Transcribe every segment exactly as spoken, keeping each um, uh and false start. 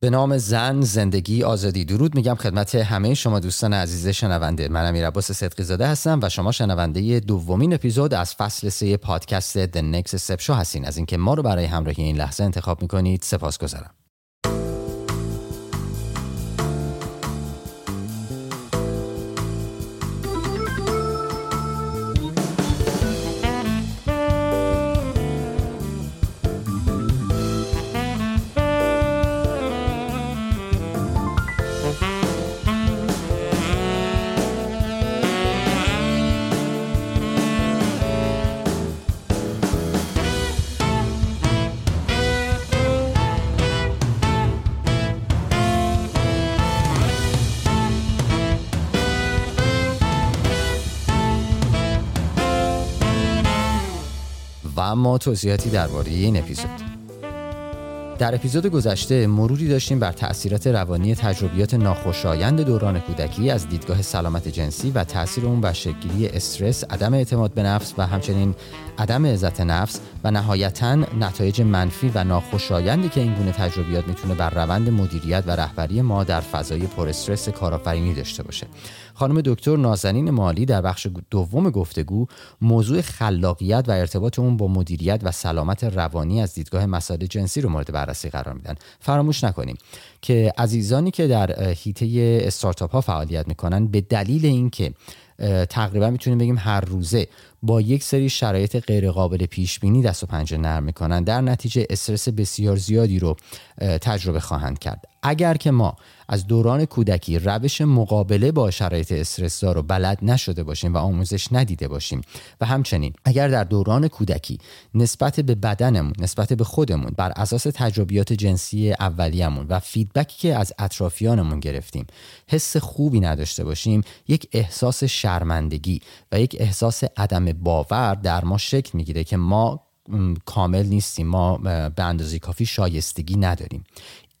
به نام زن، زندگی، آزادی. درود میگم خدمت همه شما دوستان عزیز شنونده. من امیرعباس صدقی زاده هستم و شما شنونده دومین اپیزود از فصل سه پادکست The Next Step Show هستین. از اینکه ما رو برای همراهی این لحظه انتخاب میکنید سپاسگزارم. اما توضیحاتی درباره این اپیزود. در اپیزود گذشته مروری داشتیم بر تأثیرات روانی تجربیات ناخوشایند دوران کودکی از دیدگاه سلامت جنسی و تأثیر اون بر شکل‌گیری استرس، عدم اعتماد به نفس و همچنین عدم عزت نفس و نهایتاً نتایج منفی و ناخوشایندی که این گونه تجربیات میتونه بر روند مدیریت و رهبری ما در فضای پر استرس کارآفرینی داشته باشه. خانم دکتر نازنین معالی در بخش دوم گفتگو موضوع خلاقیت و ارتباط اون با مدیریت و سلامت روانی از دیدگاه مسائل جنسی رو مورد بررسی قرار میدن. فراموش نکنیم که عزیزانی که در حیطه استارتاپ ها فعالیت میکنن به دلیل اینکه تقریبا میتونیم بگیم هر روزه با یک سری شرایط غیر قابل پیش بینی دست و پنجه نرم میکنن، در نتیجه استرس بسیار زیادی رو تجربه خواهند کرد. اگر که ما از دوران کودکی روش مقابله با شرایط استرس‌زا رو بلد نشده باشیم و آموزش ندیده باشیم و همچنین اگر در دوران کودکی نسبت به بدنمون، نسبت به خودمون بر اساس تجربیات جنسی اولیه‌مون و فیدبکی که از اطرافیانمون گرفتیم حس خوبی نداشته باشیم، یک احساس شرمندگی و یک احساس عدم باور در ما شکل میگیره که ما کامل نیستیم، ما به اندازه کافی شایستگی نداریم.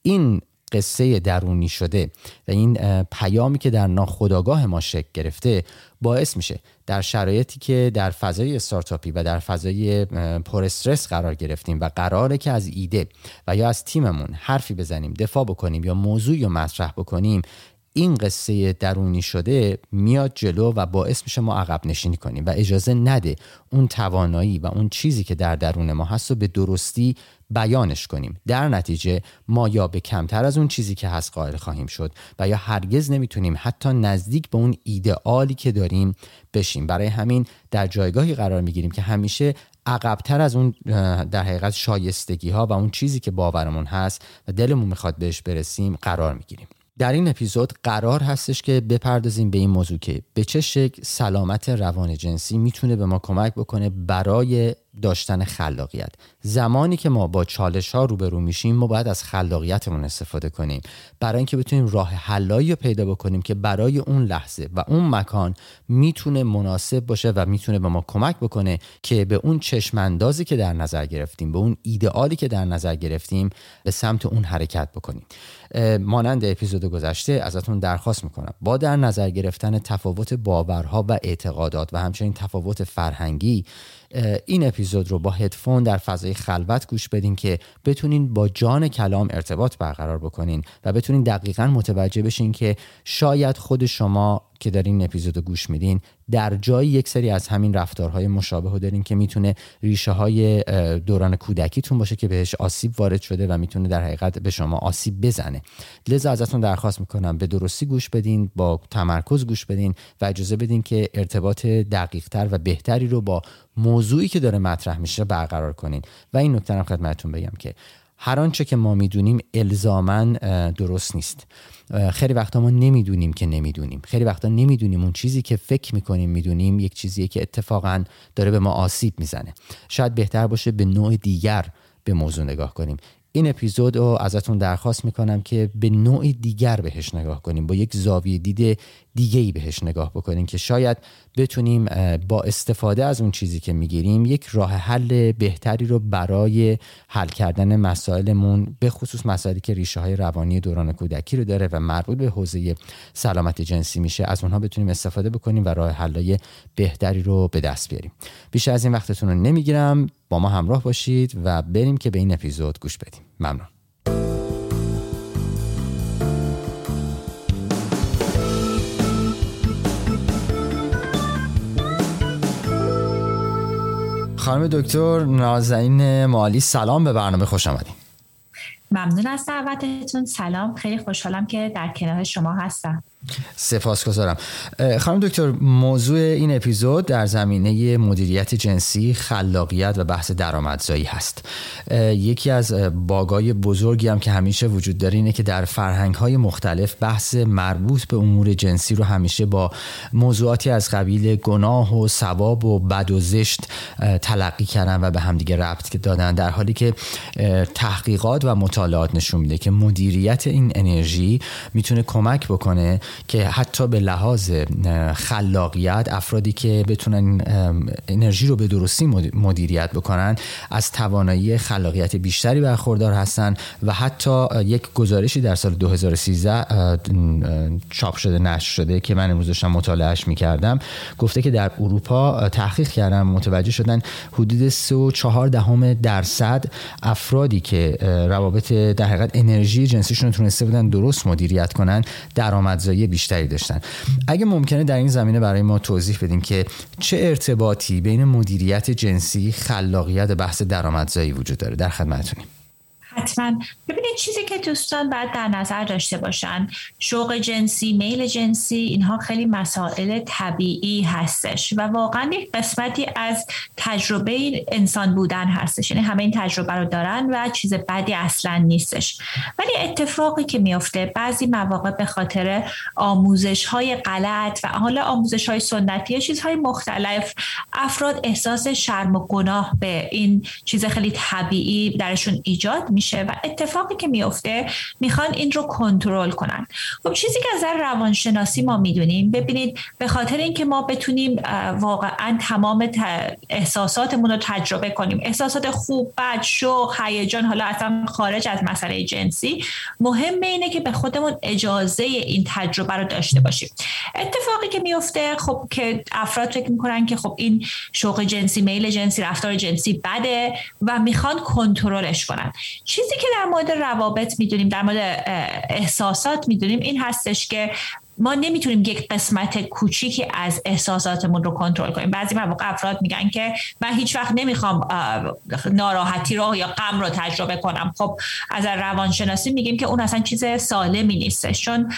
این قصه درونی شده و این پیامی که در ناخودآگاه ما شکل گرفته باعث میشه در شرایطی که در فضای استارتاپی و در فضای پر استرس قرار گرفتیم و قراره که از ایده و یا از تیممون حرفی بزنیم، دفاع بکنیم یا موضوعی رو مطرح بکنیم، این قصه درونی شده میاد جلو و باعث میشه ما عقب نشینی کنیم و اجازه نده اون توانایی و اون چیزی که در درون ما هست رو به درستی بیانش کنیم. در نتیجه ما یا به کمتر از اون چیزی که هست قائل خواهیم شد و یا هرگز نمیتونیم حتی نزدیک به اون ایدئالی که داریم بشیم. برای همین در جایگاهی قرار میگیریم که همیشه عقب‌تر از اون در حقیقت شایستگی‌ها و اون چیزی که باورمون هست و دلمون میخواد بهش برسیم قرار میگیریم. در این اپیزود قرار هستش که بپردازیم به این موضوع که به چه شکل سلامت روان جنسی میتونه به ما کمک بکنه برای داشتن خلاقیت. زمانی که ما با چالش ها روبرو میشیم ما باید از خلاقیتمون استفاده کنیم برای اینکه بتونیم راه حلایی رو پیدا بکنیم که برای اون لحظه و اون مکان میتونه مناسب باشه و میتونه به ما کمک بکنه که به اون چشم اندازی که در نظر گرفتیم، به اون ایدئالی که در نظر گرفتیم به سمت اون حرکت بکنیم. مانند اپیزود گذشته ازتون درخواست میکنم با در نظر گرفتن تفاوت باورها و اعتقادات و همچنین تفاوت فرهنگی این اپیزود رو با هدفون در فضای خلوت گوش بدین که بتونین با جان کلام ارتباط برقرار بکنین و بتونین دقیقاً متوجه بشین که شاید خود شما که دارین این اپیزودو گوش میدین در جایی یک سری از همین رفتارهای مشابه رو دارین که میتونه ریشه های دوران کودکیتون باشه که بهش آسیب وارد شده و میتونه در حقیقت به شما آسیب بزنه. لذا ازتون درخواست میکنم به درستی گوش بدین، با تمرکز گوش بدین و اجازه بدین که ارتباط دقیق‌تر و بهتری رو با موضوعی که داره مطرح میشه برقرار کنین. و این نکته رو خدمتتون بگم که هر آنچه که ما میدونیم الزاماً درست نیست. خیلی وقتا ما نمیدونیم که نمیدونیم. خیلی وقتا نمیدونیم اون چیزی که فکر میکنیم میدونیم یک چیزیه که اتفاقاً داره به ما آسیب میزنه. شاید بهتر باشه به نوع دیگر به موضوع نگاه کنیم. این اپیزود رو ازتون درخواست میکنم که به نوع دیگر بهش نگاه کنیم، با یک زاویه دید دیگه‌ای بهش نگاه بکنیم که شاید بتونیم با استفاده از اون چیزی که میگیریم یک راه حل بهتری رو برای حل کردن مسائلمون، به خصوص مسائلی که ریشه های روانی دوران کودکی رو داره و مربوط به حوزه سلامت جنسی میشه، از اونها بتونیم استفاده بکنیم و راه حل‌های بهتری رو به دست بیاریم. بیشتر از این وقتتون رو نمیگیرم. با ما همراه باشید و بریم که به این اپیزود گوش بدیم. ممنون. خانم دکتر نازنین معالی، سلام، به برنامه خوش آمدید. ممنون از دعوتتون. سلام، خیلی خوشحالم که در کنار شما هستم. سپاسگزارم. خانم دکتر، موضوع این اپیزود در زمینه مدیریت جنسی، خلاقیت و بحث درآمدزایی هست. یکی از باگای بزرگی هم که همیشه وجود داره اینه که در فرهنگ‌های مختلف بحث مربوط به امور جنسی رو همیشه با موضوعاتی از قبیل گناه و ثواب و بد و زشت تلقی کردن و به همدیگه ربط دادن، در حالی که تحقیقات و مطالعات نشون میده که مدیریت این انرژی میتونه کمک بکنه که حتی به لحاظ خلاقیت افرادی که بتونن انرژی رو به درستی مدیریت بکنن از توانایی خلاقیت بیشتری برخوردار هستن. و حتی یک گزارشی در سال دو هزار و سیزده چاپ شده، نشر شده، که من امروز داشتم مطالعهش میکردم، گفته که در اروپا تحقیق کردن متوجه شدن حدود سه و چهار دهم درصد افرادی که روابط در حقیقت انرژی جنسیشون رو تونسته بودن درست مدیریت کنن درآمدزایی بیشتری داشتن. اگه ممکنه در این زمینه برای ما توضیح بدین که چه ارتباطی بین مدیریت جنسی، خلاقیت و بحث درآمدزایی وجود داره، در خدمتتونیم. حتما. ببینید، چیزی که دوستان باید در نظر داشته باشن، شوق جنسی، میل جنسی، اینها خیلی مسائل طبیعی هستش و واقعا یک قسمتی از تجربه انسان بودن هستش. یعنی همه این تجربه رو دارن و چیز بدی اصلا نیستش. ولی اتفاقی که میفته بعضی مواقع به خاطر آموزش های غلط و حالا آموزش های سنتی، چیزهای مختلف، افراد احساس شرم و گناه به این چیز خیلی طبیعی درشون ایجاد میشه و اتفاقی که میفته میخوان این رو کنترل کنن. خب چیزی که از روانشناسی ما میدونیم، ببینید، به خاطر اینکه ما بتونیم واقعا تمام احساساتمون رو تجربه کنیم، احساسات خوب، بد، شوق، هیجان، حالا اصلا خارج از مسئله جنسی، مهمه اینه که به خودمون اجازه این تجربه رو داشته باشیم. اتفاقی که میفته، خب که افراد فکر میکنن که خب این شوق جنسی، میل جنسی، رفتار جنسی بده و میخوان کنترلش کنن. چیزی که در مورد روابط میدونیم، در مورد احساسات میدونیم، این هستش که ما نمیتونیم یک قسمت کوچیکی از احساساتمون رو کنترل کنیم. بعضی مواقع افراد میگن که من هیچ وقت نمیخوام ناراحتی رو یا غم رو تجربه کنم. خب از روانشناسی میگیم که اون اصلا چیز سالمی نیستش، چون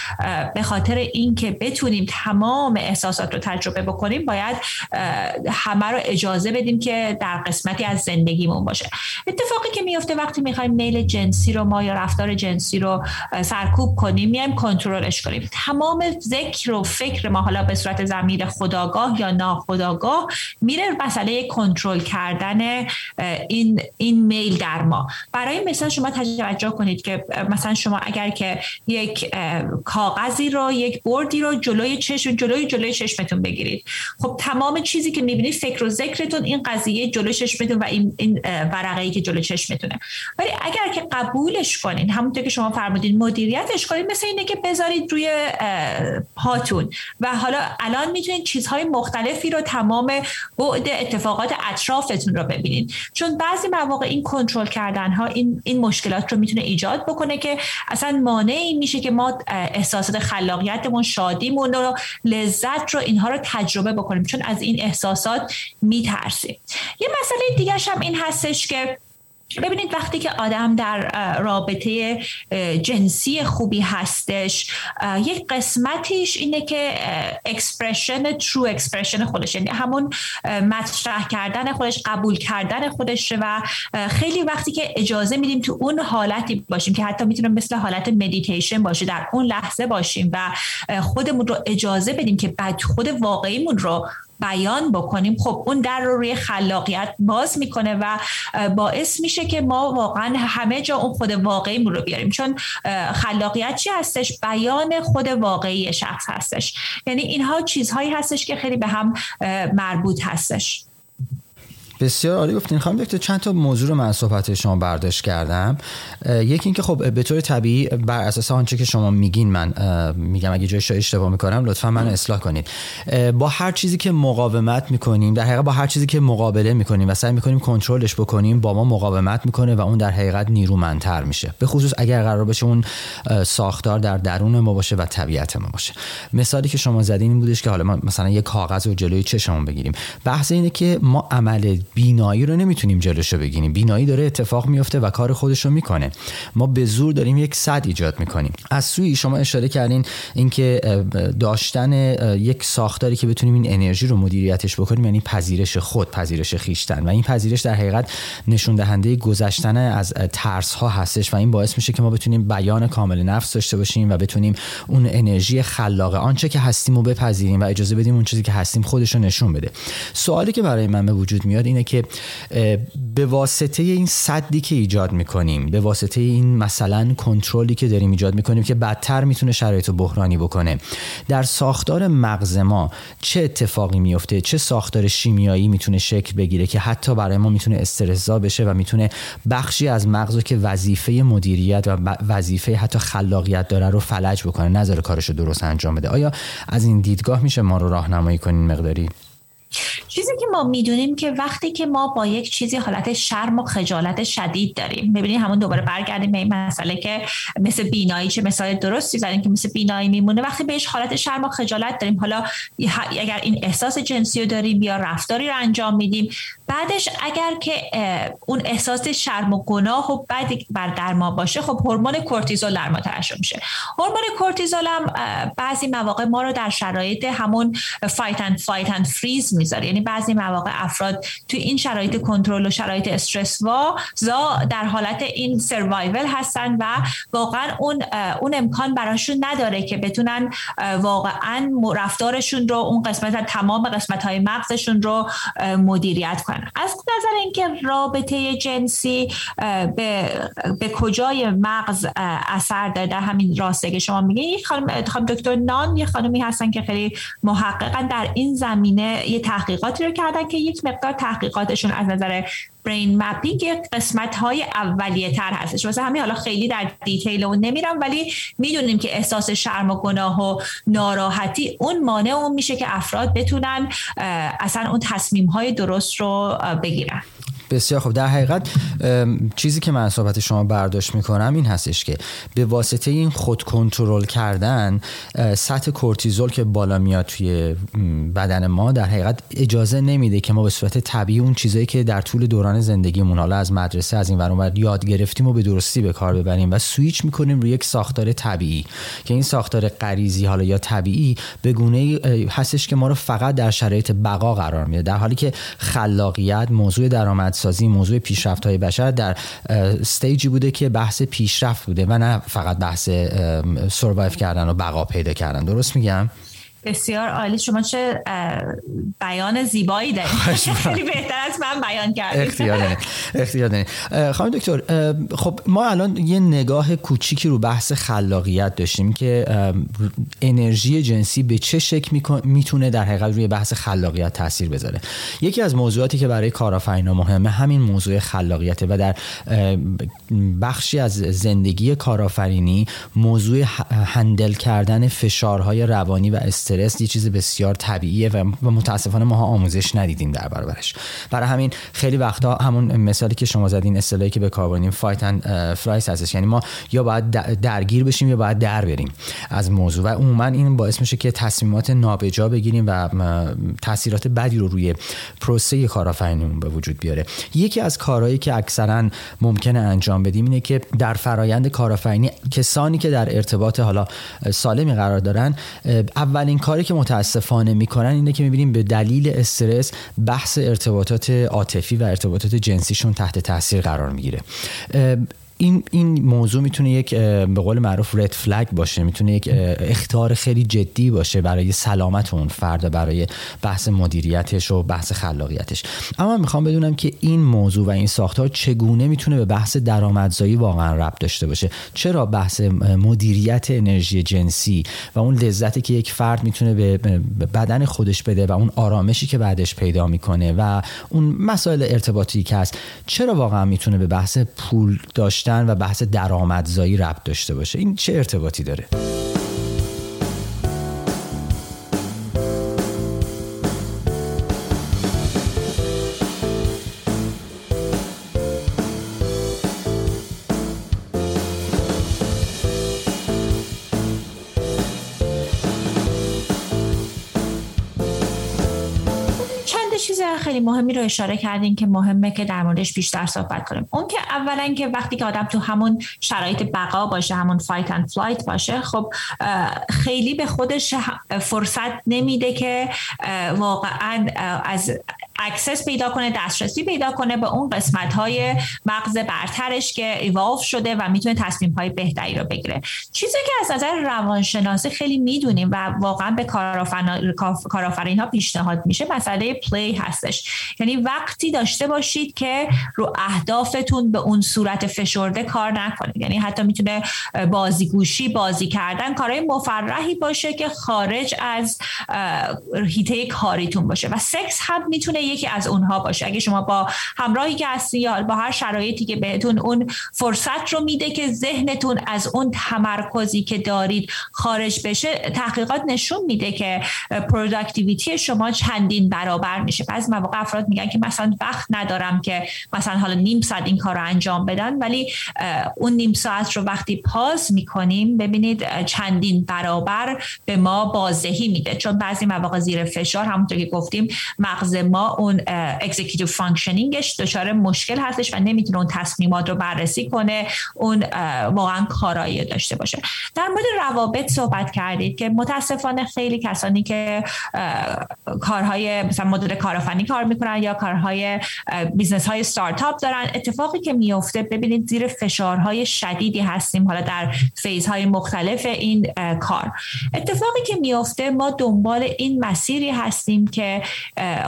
به خاطر اینکه بتونیم تمام احساسات رو تجربه بکنیم باید همه رو اجازه بدیم که در قسمتی از زندگیمون باشه. اتفاقی که میفته وقتی میخوایم میل جنسی رو ما یا رفتار جنسی رو سرکوب کنیم، میایم کنترلش کنیم. تمام ذکر و فکر ما، حالا به صورت ضمیر خودآگاه یا ناخودآگاه، میره مسئله کنترل کردن این این میل در ما. برای مثال شما توجه کنید که مثلا شما اگر که یک کاغذی رو، یک بردی رو جلوی چشم جلوی جلوی چشمتون بگیرید، خب تمام چیزی که میبینید فکر و ذکرتون این قضیه جلوی چشمتون و این این ورقه‌ای که جلوی چشمتونه. ولی اگر که قبولش کنین، همونطور که شما فرمودین مدیریتش کنین، مثل اینه که بذارید روی هاتون و حالا الان میتونید چیزهای مختلفی رو، تمام بعد اتفاقات اطرافتون رو ببینید. چون بعضی مواقع این کنترل کردن ها این این مشکلات رو میتونه ایجاد بکنه که اصلا مانعی میشه که ما احساسات خلاقیتمون، شادیمون رو، لذت رو، اینها رو تجربه بکنیم، چون از این احساسات میترسیم. یه مسئله دیگه هم این هستش که ببینید، وقتی که آدم در رابطه جنسی خوبی هستش، یک قسمتیش اینه که اکسپرشن، ترو اکسپرشن خودش، یعنی همون مطرح کردن خودش، قبول کردن خودش. و خیلی وقتی که اجازه میدیم تو اون حالتی باشیم که حتی میتونیم مثل حالت مدیتیشن باشه، در اون لحظه باشیم و خودمون رو اجازه بدیم که بعد خود واقعیمون رو بیان بکنیم، خب اون در رو روی خلاقیت باز میکنه و باعث میشه که ما واقعا همه جا اون خود واقعیمون رو بیاریم. چون خلاقیت چی هستش؟ بیان خود واقعی شخص هستش. یعنی اینها چیزهایی هستش که خیلی به هم مربوط هستش. بسیار عالی گفتین خانم دکتر. چند تا موضوع رو من از صحبت شما برداشت کردم. یکی این که خب به طور طبیعی بر اساس آنچه که شما میگین، من میگم اگه جای شما اشتباه میکنم لطفا منو اصلاح کنید، با هر چیزی که مقاومت میکنیم، در حقیقت با هر چیزی که مقابله میکنیم و سعی میکنیم کنترلش بکنیم، با ما مقاومت میکنه و اون در حقیقت نیرومندتر میشه، به خصوص اگر قرار باشه اون ساختار در درون ما باشه و طبیعت ما باشه. مثالی که شما زدین این بودش که حالا ما مثلا یه کاغذ رو جلوی چشممون بگیریم. بحث اینه که ما عمل بینایی رو نمیتونیم جلوشو بگیریم. بینایی داره اتفاق میفته و کار خودش رو میکنه. ما به زور داریم یک سد ایجاد میکنیم. از سوی شما اشاره کردین اینکه داشتن یک ساختاری که بتونیم این انرژی رو مدیریتش بکنیم، یعنی پذیرش خود، پذیرش خویشتن، و این پذیرش در حقیقت نشون دهنده گذشتن از ترس ها هستش و این باعث میشه که ما بتونیم بیان کامل نفس داشته باشیم و بتونیم اون انرژی خلاق آنچه که هستیم رو بپذیریم و اجازه بدیم اون چیزی که هستیم خودش رو نشون بده. سوالی که برای من به وجود میاد اینه که به واسطه این سدی که ایجاد میکنیم، به واسطه این مثلا کنترلی که داریم ایجاد میکنیم که بدتر میتونه شرایط رو بحرانی بکنه، در ساختار مغز ما چه اتفاقی میفته؟ چه ساختار شیمیایی میتونه شکل بگیره که حتی برای ما میتونه استرس‌زا بشه و میتونه بخشی از مغز رو که وظیفه مدیریت و وظیفه حتی خلاقیت داره رو فلج بکنه، نذاره کارش رو درست انجام بده؟ آیا از این دیدگاه میشه ما رو راهنمایی کنین مقداری؟ چیزی که ما میدونیم که وقتی که ما با یک چیزی حالت شرم و خجالت شدید داریم، ببینید همون دوباره برگردیم به این مسئله که مثل بینایی، چه مثال درستی زدن که مثل بینایی میمونه، وقتی بهش حالت شرم و خجالت داریم، حالا اگر این احساس جنسی رو داریم یا رفتاری رو انجام میدیم، بعدش اگر که اون احساس شرم و گناه و بعد بر در ما باشه، خب هورمون کورتیزول در ما ترشح میشه. هورمون کورتیزول هم بعضی مواقع ما رو در شرایط همون فایت اند فایت اند فریز میذاره، یعنی بعضی مواقع افراد تو این شرایط کنترل و شرایط استرس و زا در حالت این سروایول هستن و واقعا اون اون امکان براشون نداره که بتونن واقعا رفتارشون رو، اون قسمت، تمام قسمت‌های مغزشون رو مدیریت کنن. از نظر اینکه رابطه جنسی به به کجای مغز اثر داره، در همین راسته که شما میگین، خانم دکتر نان یه خانمی هستن که خیلی محققا در این زمینه یه تحقیقاتی رو کردن که یک مقدار تحقیقاتشون از نظر برین مپینگ قسمت های اولیه تر هستش. مثلا همین حالا خیلی در دیتیل اون نمیرم، ولی میدونیم که احساس شرم و گناه و ناراحتی اون مانع اون میشه که افراد بتونن اصلا اون تصمیم های درست رو بگیرن. بسیار خب. در حقیقت چیزی که من از صحبت شما برداشت میکنم این هستش که به واسطه این خود کنترل کردن، سطح کورتیزول که بالا میاد توی بدن ما، در حقیقت اجازه نمیده که ما به صورت طبیعی اون چیزایی که در طول دوران زندگیمون، حالا از مدرسه، از این ور اون ور یاد گرفتیم و به درستی به کار ببریم و سویچ میکنیم روی یک ساختار طبیعی که این ساختار غریزی حالا یا طبیعی به گونه‌ای هستش که ما رو فقط در شرایط بقا قرار میده، در حالی که خلاقیت، موضوع درآمد سازی، موضوع پیشرفت‌های بشر در استیجی بوده که بحث پیشرفت بوده و نه فقط بحث سروایو کردن و بقا پیدا کردن. درست میگم؟ بسیار عالی. شما چه بیان زیبایی دارید، خیلی بهتر از من بیان کردید. اختیار اختیار دارید خانم دکتر. خب ما الان یه نگاه کوچیکی رو بحث خلاقیت داشتیم که انرژی جنسی به چه شکل میتونه در حقیقت روی بحث خلاقیت تاثیر بذاره. یکی از موضوعاتی که برای کارآفرینا مهمه همین موضوع خلاقیته و در بخشی از زندگی کارآفرینی موضوع هندل کردن فشارهای روانی و استرس یه چیز بسیار طبیعیه و متاسفانه ماها آموزش ندیدیم در برابرش. برای همین خیلی وقتا همون مثالی که شما زدین، اصطلاحی که به کار بردیم فایت اند فرایس هستش، یعنی ما یا باید درگیر بشیم یا باید در بریم از موضوع و عموما این باعث میشه که تصمیمات نابجا بگیریم و تاثیرات بدی رو روی پروسه کارآفرینیمون به وجود بیاره. یکی از کارهایی که اکثرا ممکنه انجام بدیم اینه که در فرایند کارآفرینی کسانی که در ارتباط حالا سالمی قرار دارن، اول این کاری که متاسفانه میکنن اینه که میبینیم به دلیل استرس بحث ارتباطات عاطفی و ارتباطات جنسیشون تحت تاثیر قرار میگیره. این این موضوع میتونه یک به قول معروف رد فلگ باشه، میتونه یک اخطار خیلی جدی باشه برای سلامت اون فرد و برای بحث مدیریتش و بحث خلاقیتش. اما میخوام بدونم که این موضوع و این ساختار چگونه میتونه به بحث درآمدزایی واقعا ربط داشته باشه؟ چرا بحث مدیریت انرژی جنسی و اون لذتی که یک فرد میتونه به بدن خودش بده و اون آرامشی که بعدش پیدا میکنه و اون مسائل ارتباطی که هست، چرا واقعا میتونه به بحث پول داشتن و بحث درآمدزایی ربط داشته باشه؟ این چه ارتباطی داره؟ چیز خیلی مهمی رو اشاره کردین که مهمه که در موردش بیشتر صحبت کنیم. اون که اولا که وقتی که آدم تو همون شرایط بقا باشه، همون فایت اند فلایت باشه، خب خیلی به خودش فرصت نمیده که واقعا از اکسس پیدا کنه، دسترسی پیدا کنه به اون قسمت‌های مغز برترش که ایوالو شده و میتونه تصمیم‌های بهتری رو بگیره. چیزی که از نظر روانشناسی خیلی میدونیم و واقعا به کارآفرین کارآفرین‌ها پیشنهاد میشه، مسئله پلی هستش. یعنی وقتی داشته باشید که رو اهدافتون به اون صورت فشرده کار نکنید. یعنی حتی میتونه بازیگوشی، بازی کردن، کارهای مفرحی باشه که خارج از حیطه کاریتون باشه. و سکس هم میتونه یکی از اونها باشه. اگه شما با همراهی که هستی یا با هر شرایطی که بهتون اون فرصت رو میده که ذهنتون از اون تمرکزی که دارید خارج بشه، تحقیقات نشون میده که پروداکتیویتی شما چندین برابر میشه. بعضی مواقع افراد میگن که مثلا وقت ندارم که مثلا حالا نیم ساعت این کار رو انجام بدن، ولی اون نیم ساعت رو وقتی پاس میکنیم ببینید چندین برابر به ما بازدهی میده، چون بعضی مواقع زیر فشار همونطور که گفتیم مغز ما اون اکزیکیوتیو فانکشنینگش دچار مشکل هستش و نمیتونه اون تصمیمات رو بررسی کنه، اون واقعا کارایی داشته باشه. در مورد روابط صحبت کردید که متاسفانه خیلی کسانی که کارهای مثلا مدل کارآفرینی کار میکنن یا کارهای بیزنس های استارت آپ دارن، اتفاقی که میفته ببینید زیر فشارهای شدیدی هستیم، حالا در فیزهای مختلف این کار اتفاقی که میفته ما دنبال این مسیری هستیم که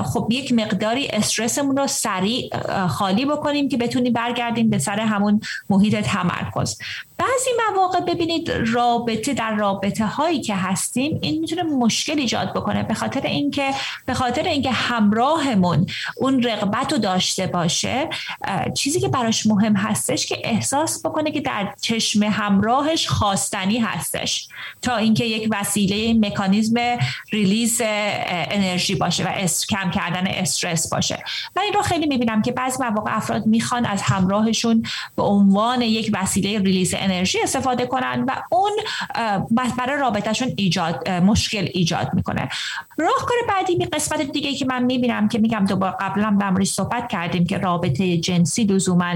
خب یک مقداری استرسمون رو سریع خالی بکنیم که بتونیم برگردیم به سر همون محیط تمرکز. بعضی مواقع ببینید رابطه در رابطه هایی که هستیم این میتونه مشکل ایجاد بکنه، به خاطر اینکه به خاطر اینکه همراهمون اون رغبت رو داشته باشه، چیزی که براش مهم هستش که احساس بکنه که در چشم همراهش خواستنی هستش تا اینکه یک وسیله مکانیزم ریلیز انرژی باشه و کم کردن استرس باشه. من این رو خیلی میبینم که بعضی مواقع افراد میخوان از همراهشون به عنوان یک وسیله ریلیز انرژی استفاده کنن و اون برای رابطهشون ایجاد مشکل ایجاد میکنه. راهکار بعدی می قسمت دیگه که من میبینم که میگم دوباره قبلا در موردش صحبت کردیم که رابطه جنسی لزوما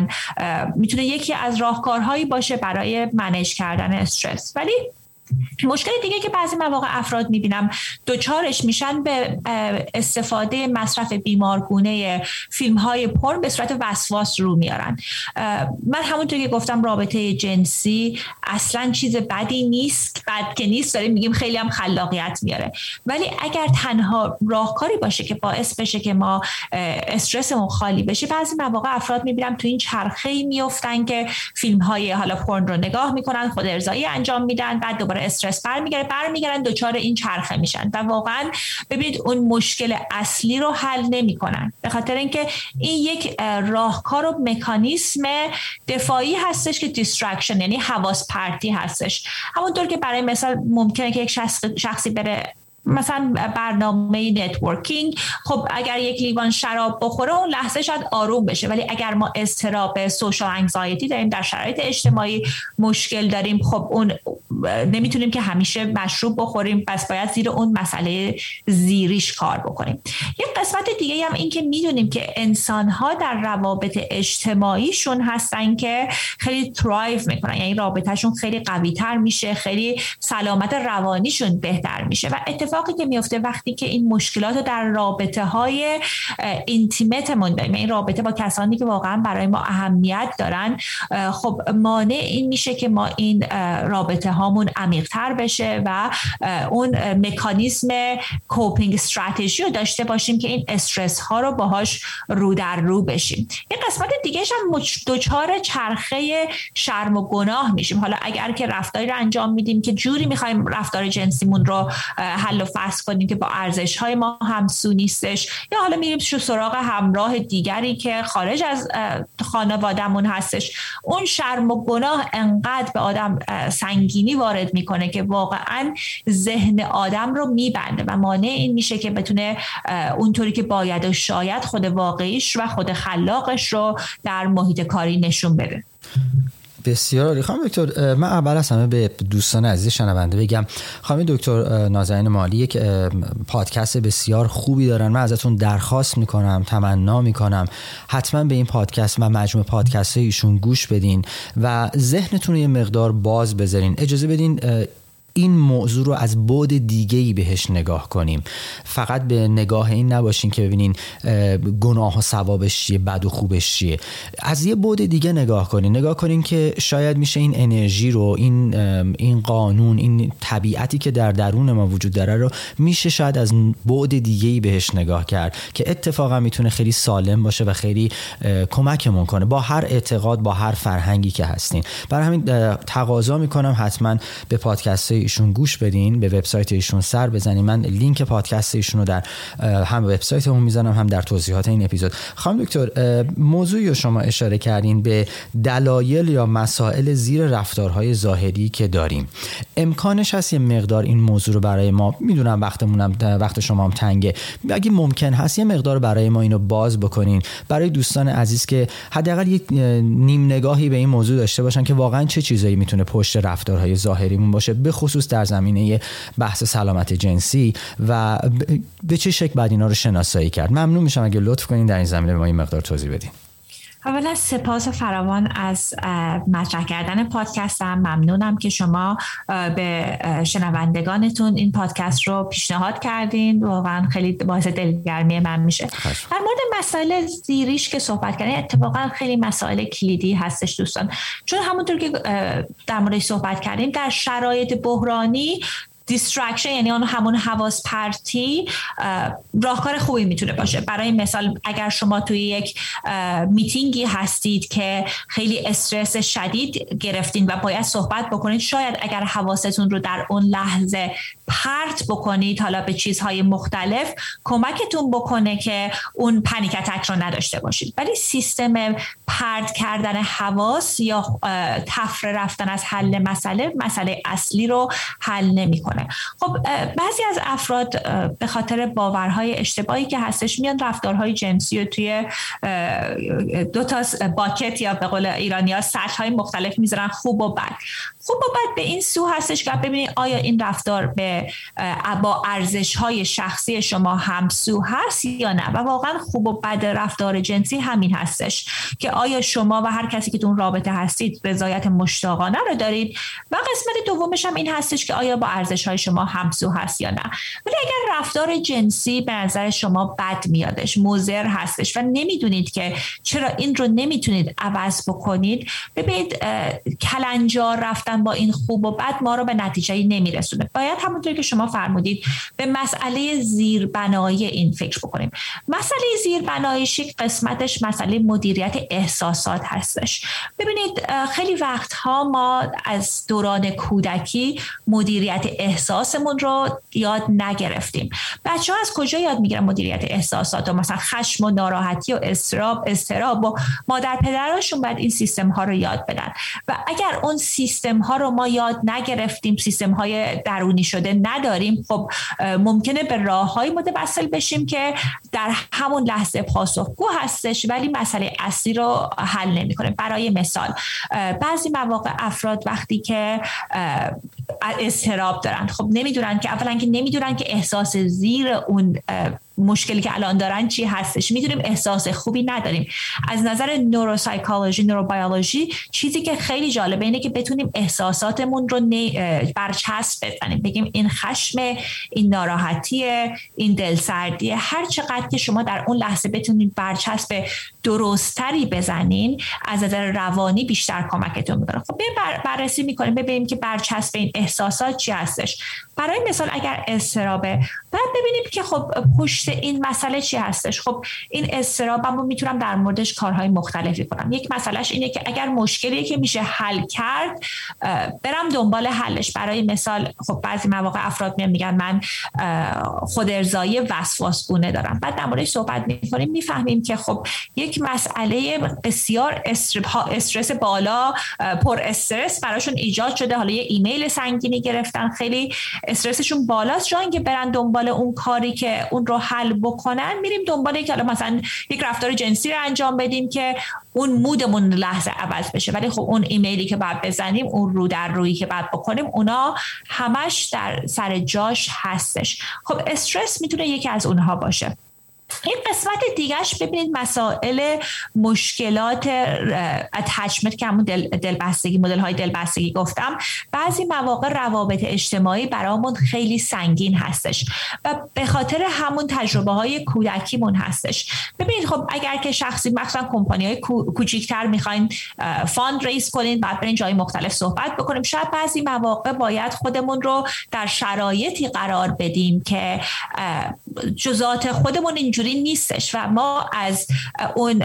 میتونه یکی از راهکارهایی باشه برای منیج کردن استرس، ولی مشکل دیگه که بعضی مواقع افراد میبینم دوچارش میشن به استفاده مصرف بیمارگونه فیلم های پرن به صورت وسواس رو میارن. من همونطور که گفتم رابطه جنسی اصلا چیز بدی نیست، بد که نیست، داریم میگیم خیلی هم خلاقیت میاره، ولی اگر تنها راهکاری باشه که باعث بشه که ما استرسمون خالی بشه، بعضی مواقع افراد میبینم تو این چرخه‌ای میافتن که فیلم های حالا پرن رو نگاه میکنن، خود ارضایی انجام میدن، بعد دوباره استرس برمیگره برمیگردن دچار این چرخه میشن و واقعا ببینید اون مشکل اصلی رو حل نمیکنن، به خاطر اینکه این یک راهکار و مکانیسم دفاعی هستش که دیستراکشن یعنی حواس پرتی هستش. همونطور که برای مثال ممکنه که یک شخص شخصی بره مثلا برنامه نتورکینگ، خب اگر یک لیوان شراب بخوره اون لحظه شاید آروم بشه، ولی اگر ما اضطراب سوشال انگزایتی داریم، در شرایط اجتماعی مشکل داریم، خب اون نمیتونیم که همیشه مشروب بخوریم، پس باید زیر اون مسئله زیریش کار بکنیم. یک قسمت دیگه هم این که میدونیم که انسان‌ها در روابط اجتماعیشون هستن که خیلی ترایو میکنن، یعنی رابطهشون خیلی قوی‌تر میشه، خیلی سلامت روانیشون بهتر میشه و اتفاقی که میفته وقتی که این مشکلات رو در رابطه های اینتیمتمون داریم، این رابطه با کسانی که واقعا برای ما اهمیت دارن، خب مانع این میشه که ما این رابطه هامون عمیق تر بشه و اون مکانیسم کوپینگ استراتژی رو داشته باشیم که این استرس ها رو باهاش رو در رو بشیم. این قسمت دیگه هم دوچار چرخه شرم و گناه میشیم. حالا اگر که رفتاری رو انجام میدیم که جوری میخوایم رفتار جنسیمون رو حل و فصل کنیم که با ارزش‌های ما همسو نیستش، یا حالا میریم سراغ همراه دیگری که خارج از خانواده‌مون هستش، اون شرم و گناه انقدر به آدم سنگینی وارد میکنه که واقعا ذهن آدم رو میبنده و مانع این میشه که بتونه اونطوری که باید و شاید خود واقعیش و خود خلاقش رو در محیط کاری نشون بده. بسیار عالی. خانم دکتر، من اول از همه به دوستان عزیز شنونده بگم خانم دکتر نازنین معالی یک پادکست بسیار خوبی دارن. من ازتون درخواست میکنم، تمنا میکنم حتما به این پادکست و مجموعه پادکست ایشون گوش بدین و ذهنتون رو یه مقدار باز بذارین، اجازه بدین این موضوع رو از بعد دیگه‌ای بهش نگاه کنیم. فقط به نگاه این نباشین که ببینین گناه و ثوابش چیه، بد و خوبش چیه، از یه بعد دیگه نگاه کنین. نگاه کنین که شاید میشه این انرژی رو، این این قانون، این طبیعتی که در درون ما وجود داره رو میشه شاید از بعد دیگه‌ای بهش نگاه کرد که اتفاقا میتونه خیلی سالم باشه و خیلی کمکمون کنه با هر اعتقاد، با هر فرهنگی که هستین. برای همین تقاضا میکنم حتما به پادکست ایشون گوش بدین، به وبسایت ایشون سر بزنین. من لینک پادکست ایشون رو در هم وبسایت هم میذارم هم در توضیحات این اپیزود. خانم دکتر، موضوعی رو شما اشاره کردین به دلایل یا مسائل زیر رفتارهای ظاهری که داریم. امکانش هست یه مقدار این موضوع رو برای ما، میدونم وقتمونم وقت شما هم تنگه، اگه ممکن هست یه مقدار برای ما اینو باز بکنین برای دوستان عزیز که حداقل یک نیم نگاهی به این موضوع داشته باشن که واقعا چه چیزایی میتونه پشت رفتارهای ظاهریمون باشه، به خصوص در زمینه بحث سلامت جنسی و به چه شکل بعد اینا رو شناسایی کرد. ممنون میشم اگه لطف کنین در این زمینه به ما این مقدار توضیح بدین. اولا سپاس و فراوان از مطرح کردن پادکستم. ممنونم که شما به شنوندگانتون این پادکست رو پیشنهاد کردین، واقعا خیلی باعث دلگرمی من میشه. خشب. در مورد مسائل زیریش که صحبت کردین اتفاقا خیلی مسائل کلیدی هستش دوستان، چون همونطور که در موردش صحبت کردیم در شرایط بحرانی دیسترکشن، یعنی اون همون حواس پرتی، راهکار خوبی میتونه باشه. برای مثال اگر شما توی یک میتینگی هستید که خیلی استرس شدید گرفتین و باید صحبت بکنید، شاید اگر حواستون رو در اون لحظه پرت بکنید حالا به چیزهای مختلف، کمکتون بکنه که اون پنیک اتک رو نداشته باشید. ولی سیستم پرت کردن حواس یا تفره رفتن از حل مسئله، مسئله اصلی رو حل نمیکنه. خب بعضی از افراد به خاطر باورهای اشتباهی که هستش میان رفتارهای جنسی رو توی دو تا باکت یا به قول ایرانی‌ها سطح‌های مختلف میذارن، خوب و بد. خوب و بد به این سو هستش که ببینید آیا این رفتار به با ارزش‌های شخصی شما همسو هست یا نه، و واقعا خوب و بد رفتار جنسی همین هستش که آیا شما و هر کسی که تو رابطه هستید رضایت مشتاقانه رو دارید، و قسمت دومش هم این هستش که آیا با ارزش های شما همسو هست یا نه. ولی اگر رفتار جنسی به نظر شما بد میادش، مضر هستش و نمیدونید که چرا این رو نمیتونید عوض بکنید، ببینید کلنجار رفتن با این خوب و بد ما رو به نتیجه‌ای نمیرسونه. باید همونطور که شما فرمودید به مسئله زیربنایی این فکر بکنیم. مسئله زیربناییش یک قسمتش مسئله مدیریت احساسات هستش. ببینید خیلی وقتها ما از دوران کودکی مدیریت احساسمون رو یاد نگرفتیم. بچه‌ها از کجا یاد میگیرن مدیریت احساسات؟ مثلا خشم و ناراحتی و استراب استراب و مادر پدرشون باید این سیستم ها رو یاد بدن، و اگر اون سیستم ها رو ما یاد نگرفتیم، سیستم های درونی شده نداریم، خب ممکنه به راه‌های متوسل بشیم که در همون لحظه پاسخگو هستش ولی مسئله اصلی رو حل نمی‌کنه. برای مثال بعضی مواقع افراد وقتی که استراب دارن، خب نمیدونن که اولا که نمیدونن که احساس زیر اون مشکلی که الان دارن چی هستش. میدونیم احساس خوبی نداریم. از نظر نوروسایکولوژی، نوروبیولوژی چیزی که خیلی جالبه اینه که بتونیم احساساتمون رو برچسب بزنیم، بگیم این خشم، این ناراحتیه، این دلسردیه. هر چقدر که شما در اون لحظه بتونید برچسب درستری بزنین از نظر روانی بیشتر کمکتون میکنه. خب بریم بررسی میکنیم ببینیم که برچسب این احساسات چی هستش. برای مثال اگر استرابه، بعد ببینیم که خب پشت این مسئله چی هستش. خب این استرابمو میتونم در موردش کارهای مختلفی کنم. یک مسئلهش اینه که اگر مشکلی که میشه حل کرد برم دنبال حلش. برای مثال خب بعضی مواقع افراد میان میگن من خود ارضایی وسواس گونه دارم، بعد در موردش صحبت میکنیم میفهمیم که خب یک مسئله بسیار استرس بالا، پر استرس براشون ایجاد شده، حالا یه ایمیل سنگینی گرفتن، خیلی استرسشون بالاست، جای اینکه برن دنبال اون کاری که اون رو حل بکنن، میریم دنبال اینکه حالا مثلا یک رفتار جنسی رو انجام بدیم که اون مودمون لحظه عوض بشه. ولی خب اون ایمیلی که بعد بزنیم، اون رو در رویی که بعد بکنیم، اونا همش در سر جاش هستش. خب استرس میتونه یکی از اونها باشه. این قسمت دیگهش ببینید مسائل مشکلات اتچمنت که همون دلبستگی، مدل های دلبستگی گفتم، بعضی مواقع روابط اجتماعی برامون خیلی سنگین هستش و به خاطر همون تجربه های کودکیمون هستش. ببینید خب اگر که شخصی مثلا کمپانی های کوچیکتر میخواین فاند ریز کنین، بعد برین جای مختلف صحبت بکنیم، شاید بعضی مواقع باید خودمون رو در شرایطی قرار بدیم که جزئیات خودمون این جوری نیستش و ما از اون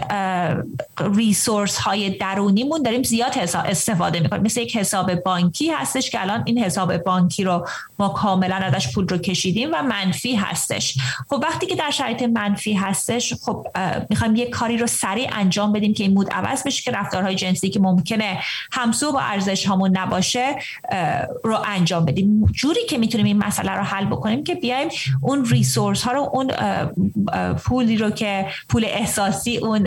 ریسورس های درونیمون داریم زیاد استفاده میکنیم. مثل یک حساب بانکی هستش که الان این حساب بانکی رو ما کاملا ازش پول رو کشیدیم و منفی هستش. خب وقتی که در شرایط منفی هستش، خب میخوایم یک کاری رو سریع انجام بدیم که این مود عوض بشه، که رفتارهای جنسی که ممکنه همسو با ارزش هامون نباشه رو انجام بدیم. جوری که میتونیم این مسئله رو حل بکنیم که بیایم اون ریسورس ها رو، اون پولی رو که پول احساسی، اون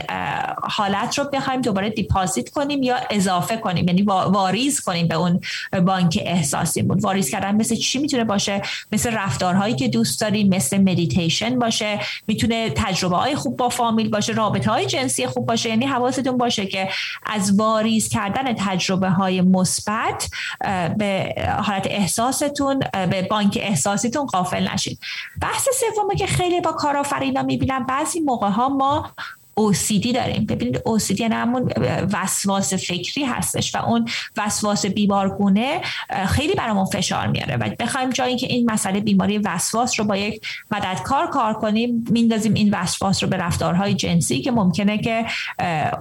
حالت رو بخوایم دوباره دیپازیت کنیم یا اضافه کنیم، یعنی واریز کنیم به اون بانک احساسی بود. واریز کردن مثل چی میتونه باشه؟ مثل رفتارهایی که دوست داریم، مثل مدیتیشن باشه، میتونه تجربه های خوب با فامیل باشه، رابطه های جنسی خوب باشه. یعنی حواستون باشه که از واریز کردن تجربه های مثبت به حالت احساستون، به بانک احساسیتون غافل نشید. بحث سومه که خیلی با کارآفرین اینا میبینم، بعضی موقع ها ما او سی دی داریم. ببینید او سی دی یعنی همون وسواس فکری هستش و اون وسواس بیمارگونه خیلی برامون فشار میاره و بخوایم جای اینکه این مسئله بیماری وسواس رو با یک مددکار کار کنیم، میندازیم این وسواس رو به رفتارهای جنسی که ممکنه که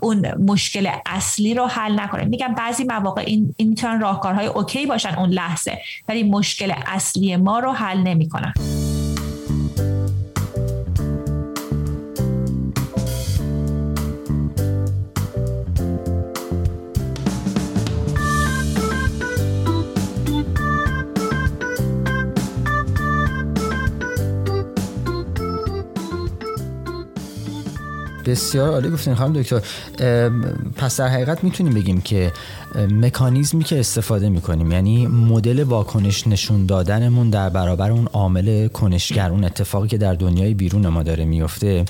اون مشکل اصلی رو حل نکنه. میگم بعضی مواقع این این میتونن راهکارهای اوکی باشن اون لحظه، ولی مشکل اصلی ما رو حل نمیکنن. بسیار عالی گفتین خانم دکتر. پس در حقیقت میتونیم بگیم که مکانیزمی که استفاده میکنیم، یعنی مدل واکنش نشون دادنمون در برابر اون عامل کنشگر، اون اتفاقی که در دنیای بیرون ما داره میفته،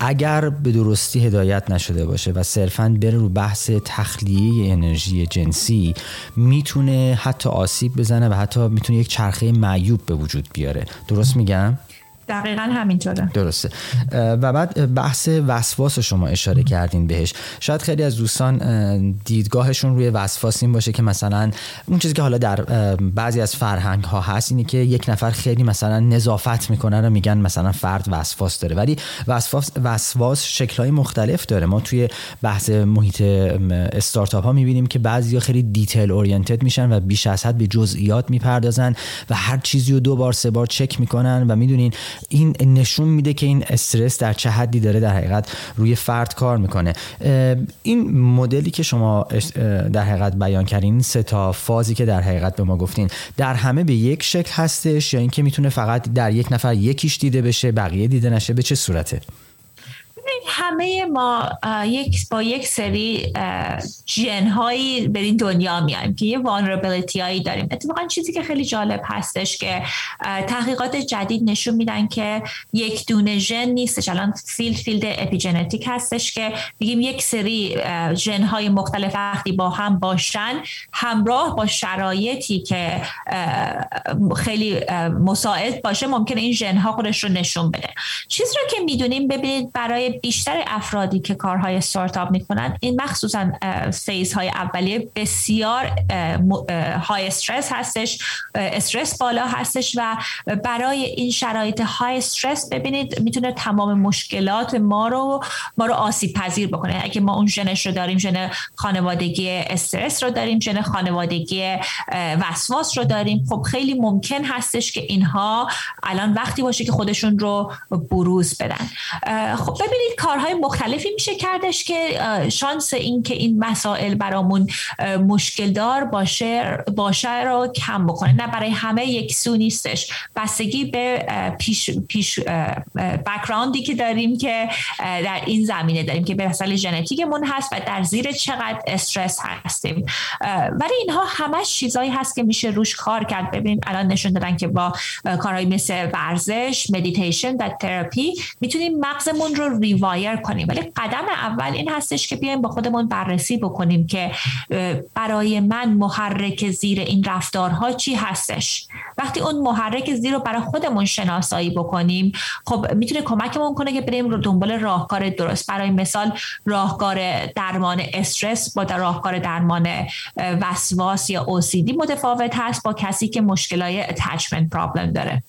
اگر به درستی هدایت نشده باشه و صرفاً بره رو بحث تخلیه انرژی جنسی، میتونه حتی آسیب بزنه و حتی میتونه یک چرخه معیوب به وجود بیاره. درست میگم؟ دقیقاً همینطوره. درسته. و بعد بحث وسواس شما اشاره کردین بهش. شاید خیلی از دوستان دیدگاهشون روی وسواس این باشه که مثلا اون چیزی که حالا در بعضی از فرهنگ ها هست اینه که یک نفر خیلی مثلا نظافت میکنه رو میگن مثلا فرد وسواس داره، ولی وسواس وسواس شکل‌های مختلف داره. ما توی بحث محیط استارتاپ ها میبینیم که بعضیا خیلی دیتیل اورینتد میشن و بیش از حد به جزئیات میپردازن و هر چیزی رو دو بار سه بار چک میکنن و میدونین این نشون میده که این استرس در چه حدی داره در حقیقت روی فرد کار میکنه. این مدلی که شما در حقیقت بیان کردین، سه تا فازی که در حقیقت به ما گفتین، در همه به یک شکل هستش یا اینکه میتونه فقط در یک نفر یکیش دیده بشه بقیه دیده نشه؟ به چه صورته؟ همه ما یک با یک سری جنهایی به این دنیا میایم که یه وانربلیتی هایی داریم. اتفاقا چیزی که خیلی جالب هستش که تحقیقات جدید نشون میدن که یک دونه ژن نیستش، الان فیلد فیلد اپیژنتیک هستش که بگیم یک سری ژنهای مختلف وقتی با هم باشن، همراه با شرایطی که خیلی مساعد باشه، ممکنه این ژنها خودش رو نشون بده. چیزی رو که میدونیم، ببینید برای بیشتر افرادی که کارهای استارتاپ میکنن، این مخصوصا فیزهای اولیه بسیار های استرس هستش، استرس بالا هستش و برای این شرایط های استرس ببینید میتونه تمام مشکلات ما رو ما رو آسیب پذیر بکنه. اگه ما اون ژنش رو داریم، ژن خانوادگی استرس رو داریم، ژن خانوادگی وسواس رو داریم، خب خیلی ممکن هستش که اینها الان وقتی باشه که خودشون رو بروز بدن. خب ببینید کارهای مختلفی میشه کردش که شانس این که این مسائل برامون مشکل دار باشه باشه رو کم بکنه. نه برای همه یکسو نیستش، بستگی به پیش پیش بک‌گراندی که داریم که در این زمینه داریم که به اصل ژنتیکمون هست و در زیر چقدر استرس هستیم. ولی اینها همش چیزایی هست که میشه روش کار کرد. ببینیم الان نشون دادن که با کارهای مثل ورزش، مدیتیشن و تراپی میتونیم مغزمون رو ریوایر کنیم. ولی قدم اول این هستش که بیایم با خودمون بررسی بکنیم که برای من محرک زیر این رفتارها چی هستش. وقتی اون محرک زیر رو برای خودمون شناسایی بکنیم، خب میتونه کمکمون کنه که بریم رو دنبال راهکار درست. برای مثال راهکار درمان استرس با در راهکار درمان وسواس یا او سی دی متفاوت هست با کسی که مشکلای attachment problem داره.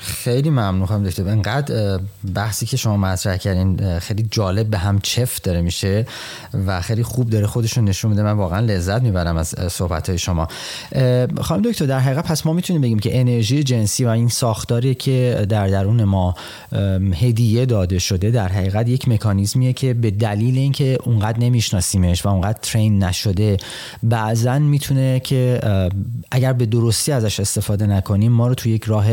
خیلی ممنونم دکتر. اینقدر بحثی که شما مطرح کردین خیلی جالب به هم چفت داره میشه و خیلی خوب داره خودشون نشون میده. من واقعا لذت میبرم از صحبت‌های شما خانم دکتر. در حقیقت پس ما میتونیم بگیم که انرژی جنسی و این ساختاری که در درون ما هدیه داده شده در حقیقت یک مکانیزمیه که به دلیل اینکه اونقدر نمیشناسیمش و اونقدر ترین نشده، بعضن میتونه که اگر به درستی ازش استفاده نکنیم ما رو تو یک راه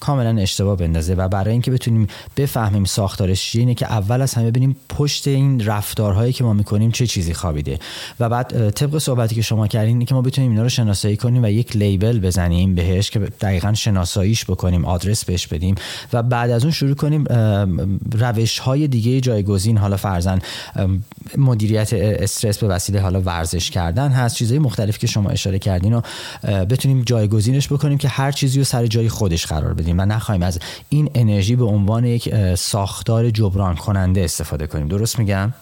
کاملا اشتباه بندازه. و برای اینکه بتونیم بفهمیم ساختارش چیه، اینه که اول از همه ببینیم پشت این رفتارهایی که ما میکنیم چه چیزی خوابیده و بعد طبق صحبتی که شما کردین اینه که ما بتونیم اینا رو شناسایی کنیم و یک لیبل بزنیم بهش که دقیقاً شناساییش بکنیم، آدرس بهش بدیم و بعد از اون شروع کنیم روش‌های دیگه جایگزین. حالا فرضاً مدیریت استرس به وسیله حالا ورزش کردن هست، چیزهای مختلفی که شما اشاره کردین رو بتونیم جایگزینش بکنیم که هر چیزی رو سر جای خودش قرار بدیم و نخواهیم از این انرژی به عنوان یک ساختار جبران کننده استفاده کنیم. درست میگم؟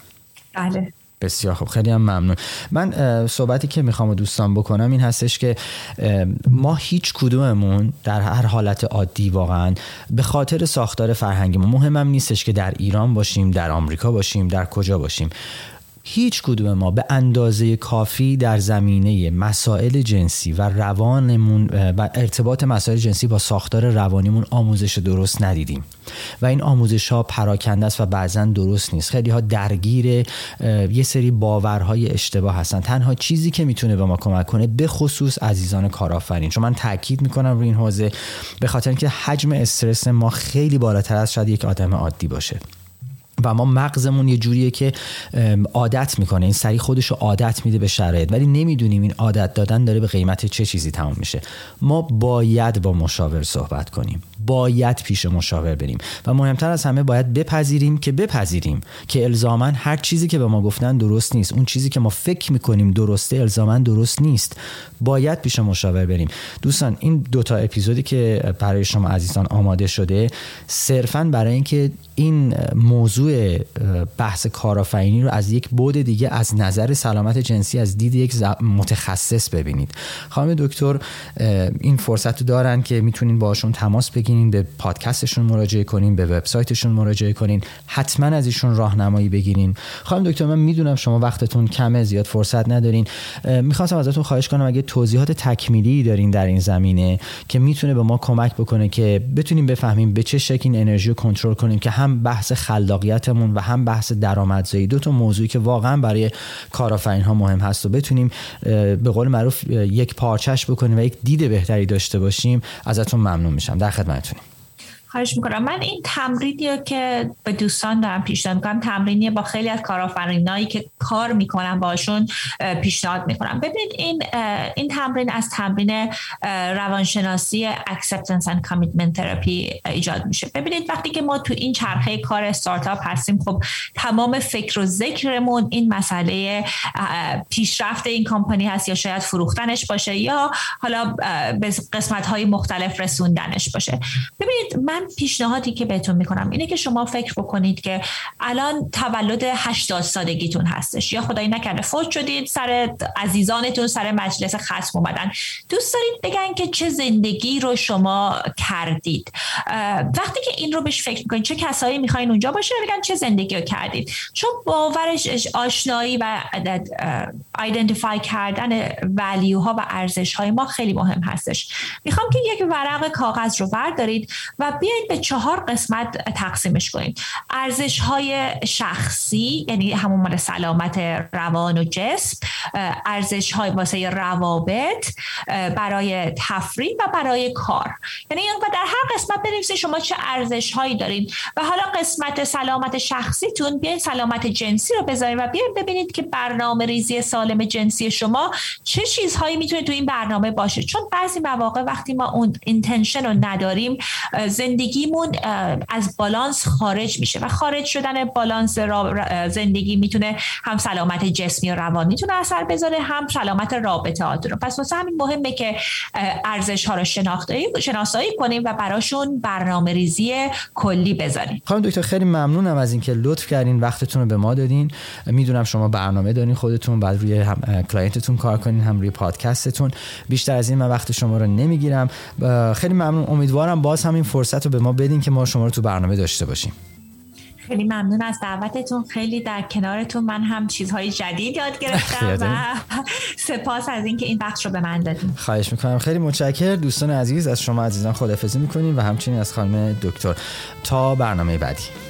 بله. بسیار خب، خیلی هم ممنون. من صحبتی که میخوام دوستان بکنم این هستش که ما هیچ کدوممون در هر حالت عادی واقعا به خاطر ساختار فرهنگی ما، مهمم نیستش که در ایران باشیم، در آمریکا باشیم، در کجا باشیم، هیچ کدوم ما به اندازه کافی در زمینه مسائل جنسی و روانمون و ارتباط مسائل جنسی با ساختار روانیمون آموزش درست ندیدیم و این آموزش ها پراکنده است و بعضا درست نیست. خیلی ها درگیر یه سری باورهای اشتباه هستن. تنها چیزی که میتونه به ما کمک کنه، به خصوص عزیزان کارآفرین، چون من تاکید میکنم روی این حوزه به خاطر اینکه حجم استرس ما خیلی بالاتر از شاید یک آدم عادی باشه و ما مغزمون یه جوریه که عادت میکنه، این سری خودشو عادت میده به شرایط، ولی نمیدونیم این عادت دادن داره به قیمت چه چیزی تموم میشه. ما باید با مشاور صحبت کنیم، باید پیش مشاور بریم و مهمتر از همه باید بپذیریم که بپذیریم که الزاماً هر چیزی که به ما گفتن درست نیست. اون چیزی که ما فکر میکنیم درسته الزاماً درست نیست. باید پیش مشاور بریم. دوستان، این دوتا اپیزودی که برای شما عزیزان آماده شده صرفاً برای اینکه این موضوع بحث کارآفرینی رو از یک بعد دیگه، از نظر سلامت جنسی، از دید یک متخصص ببینید. خانم دکتر این فرصت رو دارن که میتونین باشون تماس بگیرین، به پادکستشون مراجعه کنین، به وبسایتشون مراجعه کنین، حتما از ایشون راهنمایی بگیرین. خانم دکتر، من میدونم شما وقتتون کمه، زیاد فرصت ندارین. میخواستم ازتون خواهش کنم اگه توضیحات تکمیلی دارین در این زمینه که میتونه به ما کمک بکنه که بتونیم بفهمیم به چه شکل این انرژی رو کنترل کنیم که هم بحث خلاقیتمون و هم بحث درآمدزایی، دو تا موضوعی که واقعا برای کارآفرین‌ها مهم هست و بتونیم به قول معروف یک پارچش بکنیم و یک دید بهتری داشته باشیم. ازتون ممنون میشم، در خدمتتونیم. خواهش میکنم. من این تمرینی که به دوستان دارم پیشنهاد میکنم، تمرینی با خیلی از کارآفرینایی که کار میکنم باشون پیشنهاد میکنم. ببینید این این تمرین از تمرین روانشناسی acceptance and commitment therapy ایجاد میشه. ببینید وقتی که ما تو این چرخه کار استارتاپ هستیم، خب تمام فکر و ذکرمون این مسئله پیشرفت این کمپانی هست، یا شاید فروختنش باشه، یا حالا به قسمت‌های مختلف رسوندنش باشه. ببینید من پیشنهادی که بهتون میکنم اینه که شما فکر بکنید که الان تولد هشتاد سالگیتون هستش، یا خدای نکرده فوت شدید، سر عزیزانتون سر مجلس خصم اومدن، دوست دارید بگن که چه زندگی رو شما کردید. وقتی که این رو بهش فکر میکنید، چه کسایی میخواین اونجا باشه، بگن چه زندگی رو کردید، چون باورش، آشنایی و آیدنتیفای کردن ولیوها و ارزش‌های ما خیلی مهم هستش. میخوام که یک ورق کاغذ رو بردارید و بیایید به چهار قسمت تقسیمش کنیم. ارزش‌های شخصی، یعنی همون مال سلامت روان و جسم، ارزش‌های واسه روابط، برای تفریح و برای کار. یعنی در هر قسمت بنویسید شما چه ارزش‌هایی دارین. و حالا قسمت سلامت شخصیتون، بیایید سلامت جنسی رو بذارید و بیایید ببینید که برنامه‌ریزی سالم جنسی شما چه چیزهایی میتونه تو این برنامه باشه. چون بعضی مواقع وقتی ما اون اینتنشن رو نداریم، زندگیمون از بالانس خارج میشه و خارج شدن بالانس زندگی میتونه هم سلامت جسمی و روانی میتونه اثر بذاره، هم سلامت رابطه‌هاتون رو. پس واسه همین مهمه که ارزش‌ها رو شناسایی کنیم و براشون برنامه‌ریزی کلی بذاریم. خانم دکتر خیلی ممنونم از اینکه لطف کردین، وقتتون رو به ما دادین. میدونم شما برنامه دارین خودتون، بعد روی هم کلاینتتون کار کنین، هم روی پادکستتون. بیشتر از این من وقت شما رو نمیگیرم. خیلی ممنون. امیدوارم باز همین فرصت رو به ما بدین که ما شما رو تو برنامه داشته باشیم. خیلی ممنون از دعوتتون. خیلی در کنارتون من هم چیزهای جدید یاد گرفتم و سپاس از اینکه این وقت رو به من دادین. خواهش میکنم. خیلی متشکرم دوستان عزیز. از شما عزیزان خداحافظی میکنیم و همچنین از خانم دکتر. تا برنامه بعدی.